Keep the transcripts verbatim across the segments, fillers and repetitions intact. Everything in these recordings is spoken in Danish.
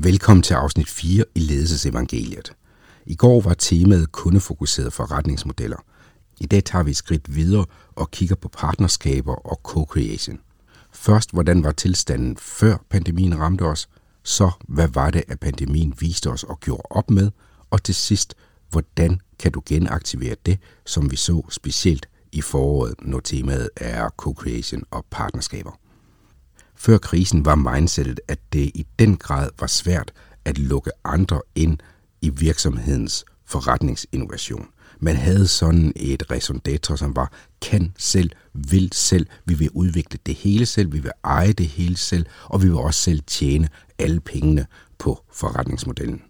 Velkommen til afsnit fire i Ledelsesevangeliet. I går var temaet kundefokuserede forretningsmodeller. I dag tager vi et skridt videre og kigger på partnerskaber og co-creation. Først, hvordan var tilstanden før pandemien ramte os? Så, hvad var det, at pandemien viste os og gjorde op med? Og til sidst, hvordan kan du genaktivere det, som vi så specielt i foråret, når temaet er co-creation og partnerskaber? Før krisen var mindsetet, at det i den grad var svært at lukke andre ind i virksomhedens forretningsinnovation. Man havde sådan et raison d'être, som var, kan selv, vil selv, vi vil udvikle det hele selv, vi vil eje det hele selv, og vi vil også selv tjene alle pengene på forretningsmodellen.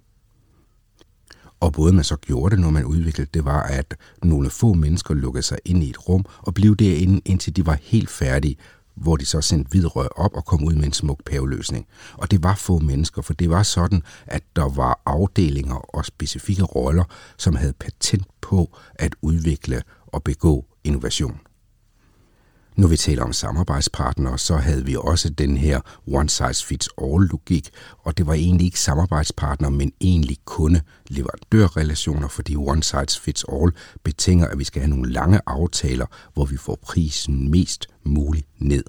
Og både man så gjorde det, når man udviklede, det var, at nogle få mennesker lukkede sig ind i et rum og blev derinde, indtil de var helt færdige, hvor de så sendte hvidrør op og kom ud med en smuk pæveløsning. Og det var få mennesker, for det var sådan, at der var afdelinger og specifikke roller, som havde patent på at udvikle og begå innovation. Når vi taler om samarbejdspartnere, så havde vi også den her one-size-fits-all-logik, og det var egentlig ikke samarbejdspartnere, men egentlig kunde-leverandør-relationer, fordi one-size-fits-all betinger, at vi skal have nogle lange aftaler, hvor vi får prisen mest muligt ned.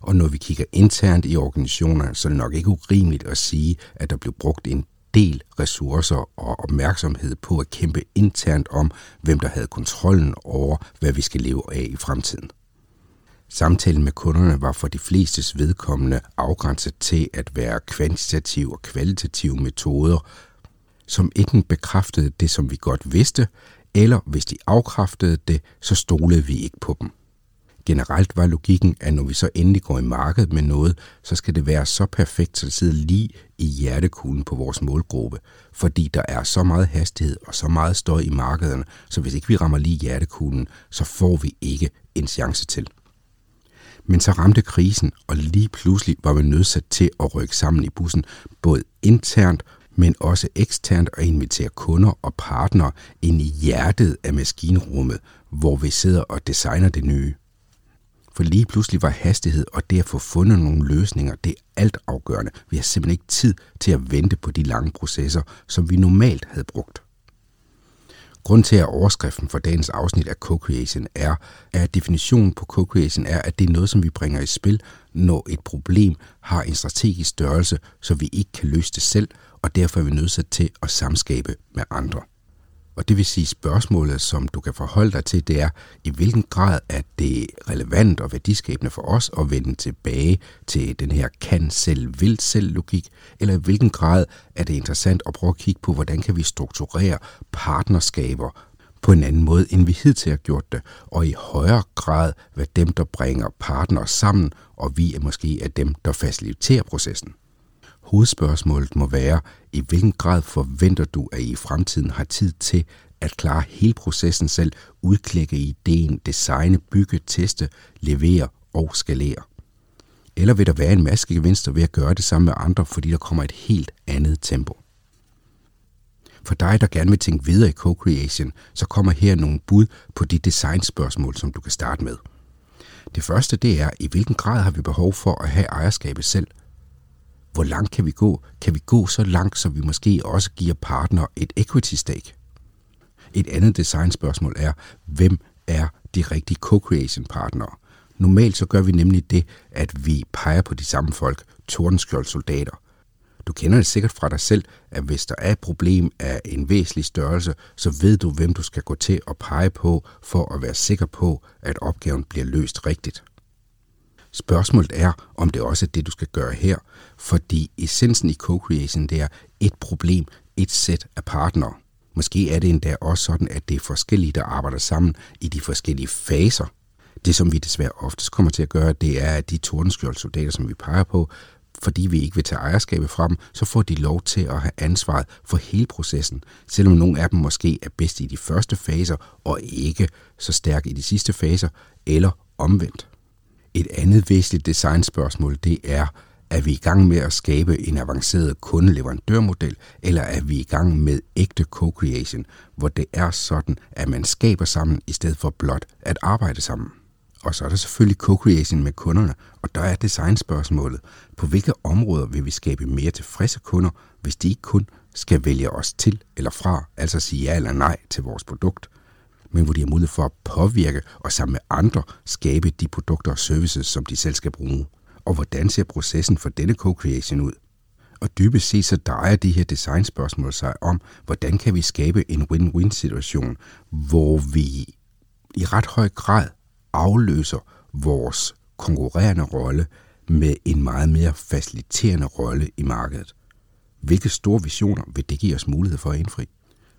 Og når vi kigger internt i organisationer, så er det nok ikke urimeligt at sige, at der blev brugt en del ressourcer og opmærksomhed på at kæmpe internt om, hvem der havde kontrollen over, hvad vi skal leve af i fremtiden. Samtalen med kunderne var for de flestes vedkommende afgrænset til at være kvantitative og kvalitative metoder, som enten bekræftede det, som vi godt vidste, eller hvis de afkræftede det, så stolede vi ikke på dem. Generelt var logikken, at når vi så endelig går i markedet med noget, så skal det være så perfekt, så det sidder lige i hjertekuglen på vores målgruppe. Fordi der er så meget hastighed og så meget støj i markederne, så hvis ikke vi rammer lige hjertekuglen, så får vi ikke en chance til. Men så ramte krisen, og lige pludselig var vi nødsat til at rykke sammen i bussen, både internt, men også eksternt, og invitere kunder og partnere ind i hjertet af maskinrummet, hvor vi sidder og designer det nye. For lige pludselig var hastighed og det at få fundet nogle løsninger, det er altafgørende. Vi har simpelthen ikke tid til at vente på de lange processer, som vi normalt havde brugt. Grunden til, at overskriften for dagens afsnit af co-creation er, at definitionen på co-creation er, at det er noget, som vi bringer i spil, når et problem har en strategisk størrelse, så vi ikke kan løse det selv, og derfor er vi nødsat til at samskabe med andre. Og det vil sige, spørgsmålet, som du kan forholde dig til, det er, i hvilken grad er det relevant og værdiskabende for os at vende tilbage til den her kan selv, vil selv logik, eller i hvilken grad er det interessant at prøve at kigge på, hvordan kan vi strukturere partnerskaber på en anden måde, end vi hidtil har gjort det, og i højere grad være dem, der bringer partnere sammen, og vi er måske af dem, der faciliterer processen. Hovedspørgsmålet må være, i hvilken grad forventer du, at I i fremtiden har tid til at klare hele processen selv, udklække ideen, designe, bygge, teste, levere og skalere? Eller vil der være en masse gevinster ved at gøre det sammen med andre, fordi der kommer et helt andet tempo? For dig, der gerne vil tænke videre i co-creation, så kommer her nogle bud på de designspørgsmål, som du kan starte med. Det første det er, i hvilken grad har vi behov for at have ejerskabet selv? Hvor langt kan vi gå? Kan vi gå så langt, så vi måske også giver partner et equity stake? Et andet designspørgsmål er, hvem er de rigtige co-creation partnere? Normalt så gør vi nemlig det, at vi peger på de samme folk, tordenskjoldsoldater. Du kender det sikkert fra dig selv, at hvis der er et problem af en væsentlig størrelse, så ved du, hvem du skal gå til og pege på, for at være sikker på, at opgaven bliver løst rigtigt. Spørgsmålet er, om det også er det, du skal gøre her, fordi essensen i co-creation, det er et problem, et sæt af partnere. Måske er det endda også sådan, at det er forskellige, der arbejder sammen i de forskellige faser. Det, som vi desværre oftest kommer til at gøre, det er, at de tordenskjoldsoldater, som vi peger på, fordi vi ikke vil tage ejerskabet fra dem, så får de lov til at have ansvaret for hele processen, selvom nogle af dem måske er bedst i de første faser og ikke så stærk i de sidste faser, eller omvendt. Et andet væsentligt designspørgsmål, det er, er vi i gang med at skabe en avanceret kundeleverandørmodel, eller er vi i gang med ægte co-creation, hvor det er sådan, at man skaber sammen, i stedet for blot at arbejde sammen? Og så er der selvfølgelig co-creation med kunderne, og der er designspørgsmålet. På hvilke områder vil vi skabe mere tilfredse kunder, hvis de ikke kun skal vælge os til eller fra, altså sige ja eller nej til vores produkt, men hvor de har mulighed for at påvirke og sammen med andre skabe de produkter og services, som de selv skal bruge? Og hvordan ser processen for denne co-creation ud? Og dybest set så drejer de her designspørgsmål sig om, hvordan kan vi skabe en win-win-situation, hvor vi i ret høj grad afløser vores konkurrerende rolle med en meget mere faciliterende rolle i markedet. Hvilke store visioner vil det give os mulighed for at indfri?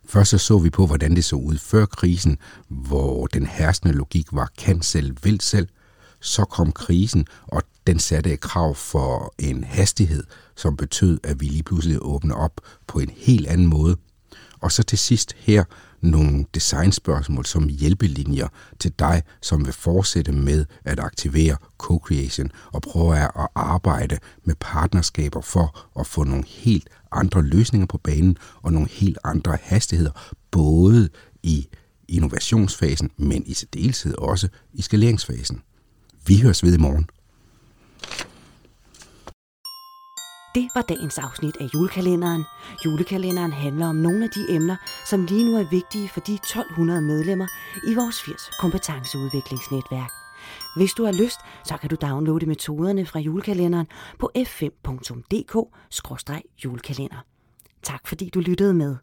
Først så, så vi på, hvordan det så ud før krisen, hvor den herskende logik var kan selv, vil selv. Så kom krisen, og den satte et krav for en hastighed, som betød, at vi lige pludselig åbner op på en helt anden måde. Og så til sidst her nogle designspørgsmål som hjælpelinjer til dig, som vil fortsætte med at aktivere co-creation og prøve at arbejde med partnerskaber for at få nogle helt andre løsninger på banen og nogle helt andre hastigheder, både i innovationsfasen, men i særdeleshed også i skaleringsfasen. Vi høres ved i morgen. Det var dagens afsnit af julekalenderen. Julekalenderen handler om nogle af de emner, som lige nu er vigtige for de tolv hundrede medlemmer i vores firs kompetenceudviklingsnetværk. Hvis du har lyst, så kan du downloade metoderne fra julekalenderen på f fem punktum d k skråstreg julekalender. Tak fordi du lyttede med.